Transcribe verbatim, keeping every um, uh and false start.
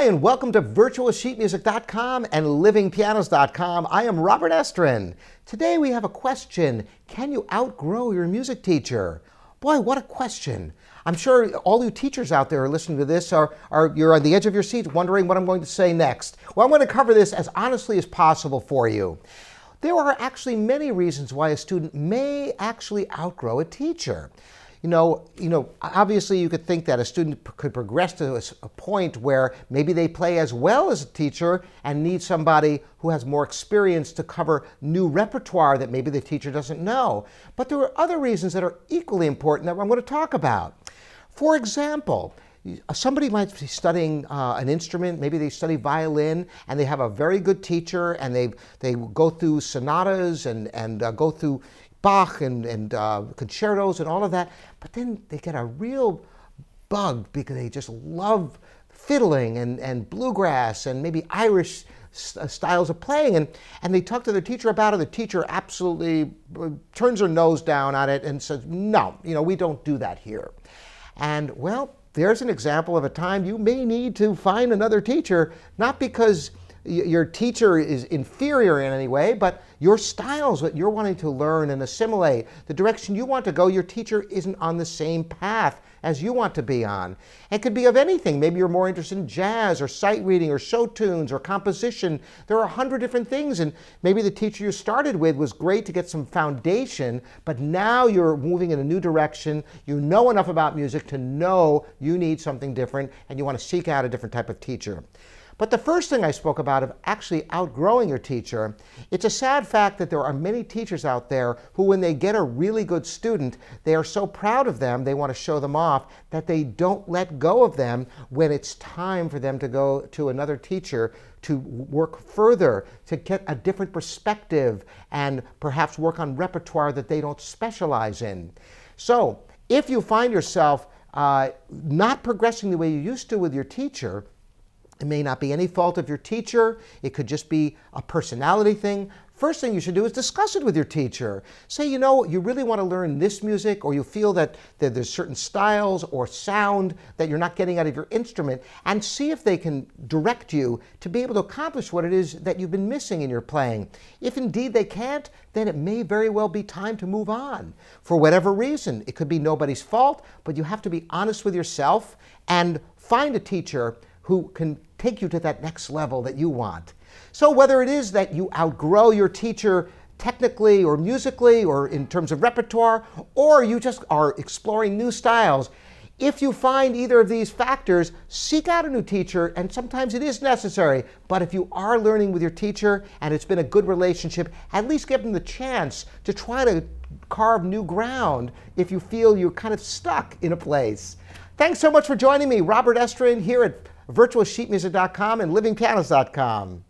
Hi, and welcome to virtual sheet music dot com and living pianos dot com. I am Robert Estrin. Today we have a question. Can you outgrow your music teacher? Boy, what a question. I'm sure all you teachers out there are listening to this are, are you're on the edge of your seats wondering what I'm going to say next. Well, I'm going to cover this as honestly as possible for you. There are actually many reasons why a student may actually outgrow a teacher. You know, you know, obviously you could think that a student could progress to a, a point where maybe they play as well as a teacher and need somebody who has more experience to cover new repertoire that maybe the teacher doesn't know. But there are other reasons that are equally important that I'm going to talk about. For example, somebody might be studying uh, an instrument, maybe they study violin, and they have a very good teacher, and they, they go through sonatas and, and uh, go through Bach and, and uh, concertos and all of that, but then they get a real bug because they just love fiddling and, and bluegrass and maybe Irish st styles of playing, and, and they talk to their teacher about it. The teacher absolutely turns her nose down on it and says, no, you know, we don't do that here. And well, there's an example of a time you may need to find another teacher, not because your teacher is inferior in any way, but your styles that you're wanting to learn and assimilate, the direction you want to go, your teacher isn't on the same path as you want to be on. It could be of anything. Maybe you're more interested in jazz or sight reading or show tunes or composition. There are a hundred different things, and maybe the teacher you started with was great to get some foundation, but now you're moving in a new direction. You know enough about music to know you need something different, and you want to seek out a different type of teacher. But the first thing I spoke about of actually outgrowing your teacher, it's a sad fact that there are many teachers out there who, when they get a really good student, they are so proud of them, they want to show them off, that they don't let go of them when it's time for them to go to another teacher to work further, to get a different perspective, and perhaps work on repertoire that they don't specialize in. So if you find yourself uh, not progressing the way you used to with your teacher, it may not be any fault of your teacher. It could just be a personality thing. First thing you should do is discuss it with your teacher. Say, you know, you really want to learn this music, or you feel that, that there's certain styles or sound that you're not getting out of your instrument, and see if they can direct you to be able to accomplish what it is that you've been missing in your playing. If indeed they can't, then it may very well be time to move on for whatever reason. It could be nobody's fault, but you have to be honest with yourself and find a teacher who can take you to that next level that you want. So whether it is that you outgrow your teacher technically or musically or in terms of repertoire, or you just are exploring new styles, if you find either of these factors, seek out a new teacher, and sometimes it is necessary. But if you are learning with your teacher and it's been a good relationship, at least give them the chance to try to carve new ground if you feel you're kind of stuck in a place. Thanks so much for joining me. Robert Estrin here at virtual sheet music dot com and living pianos dot com.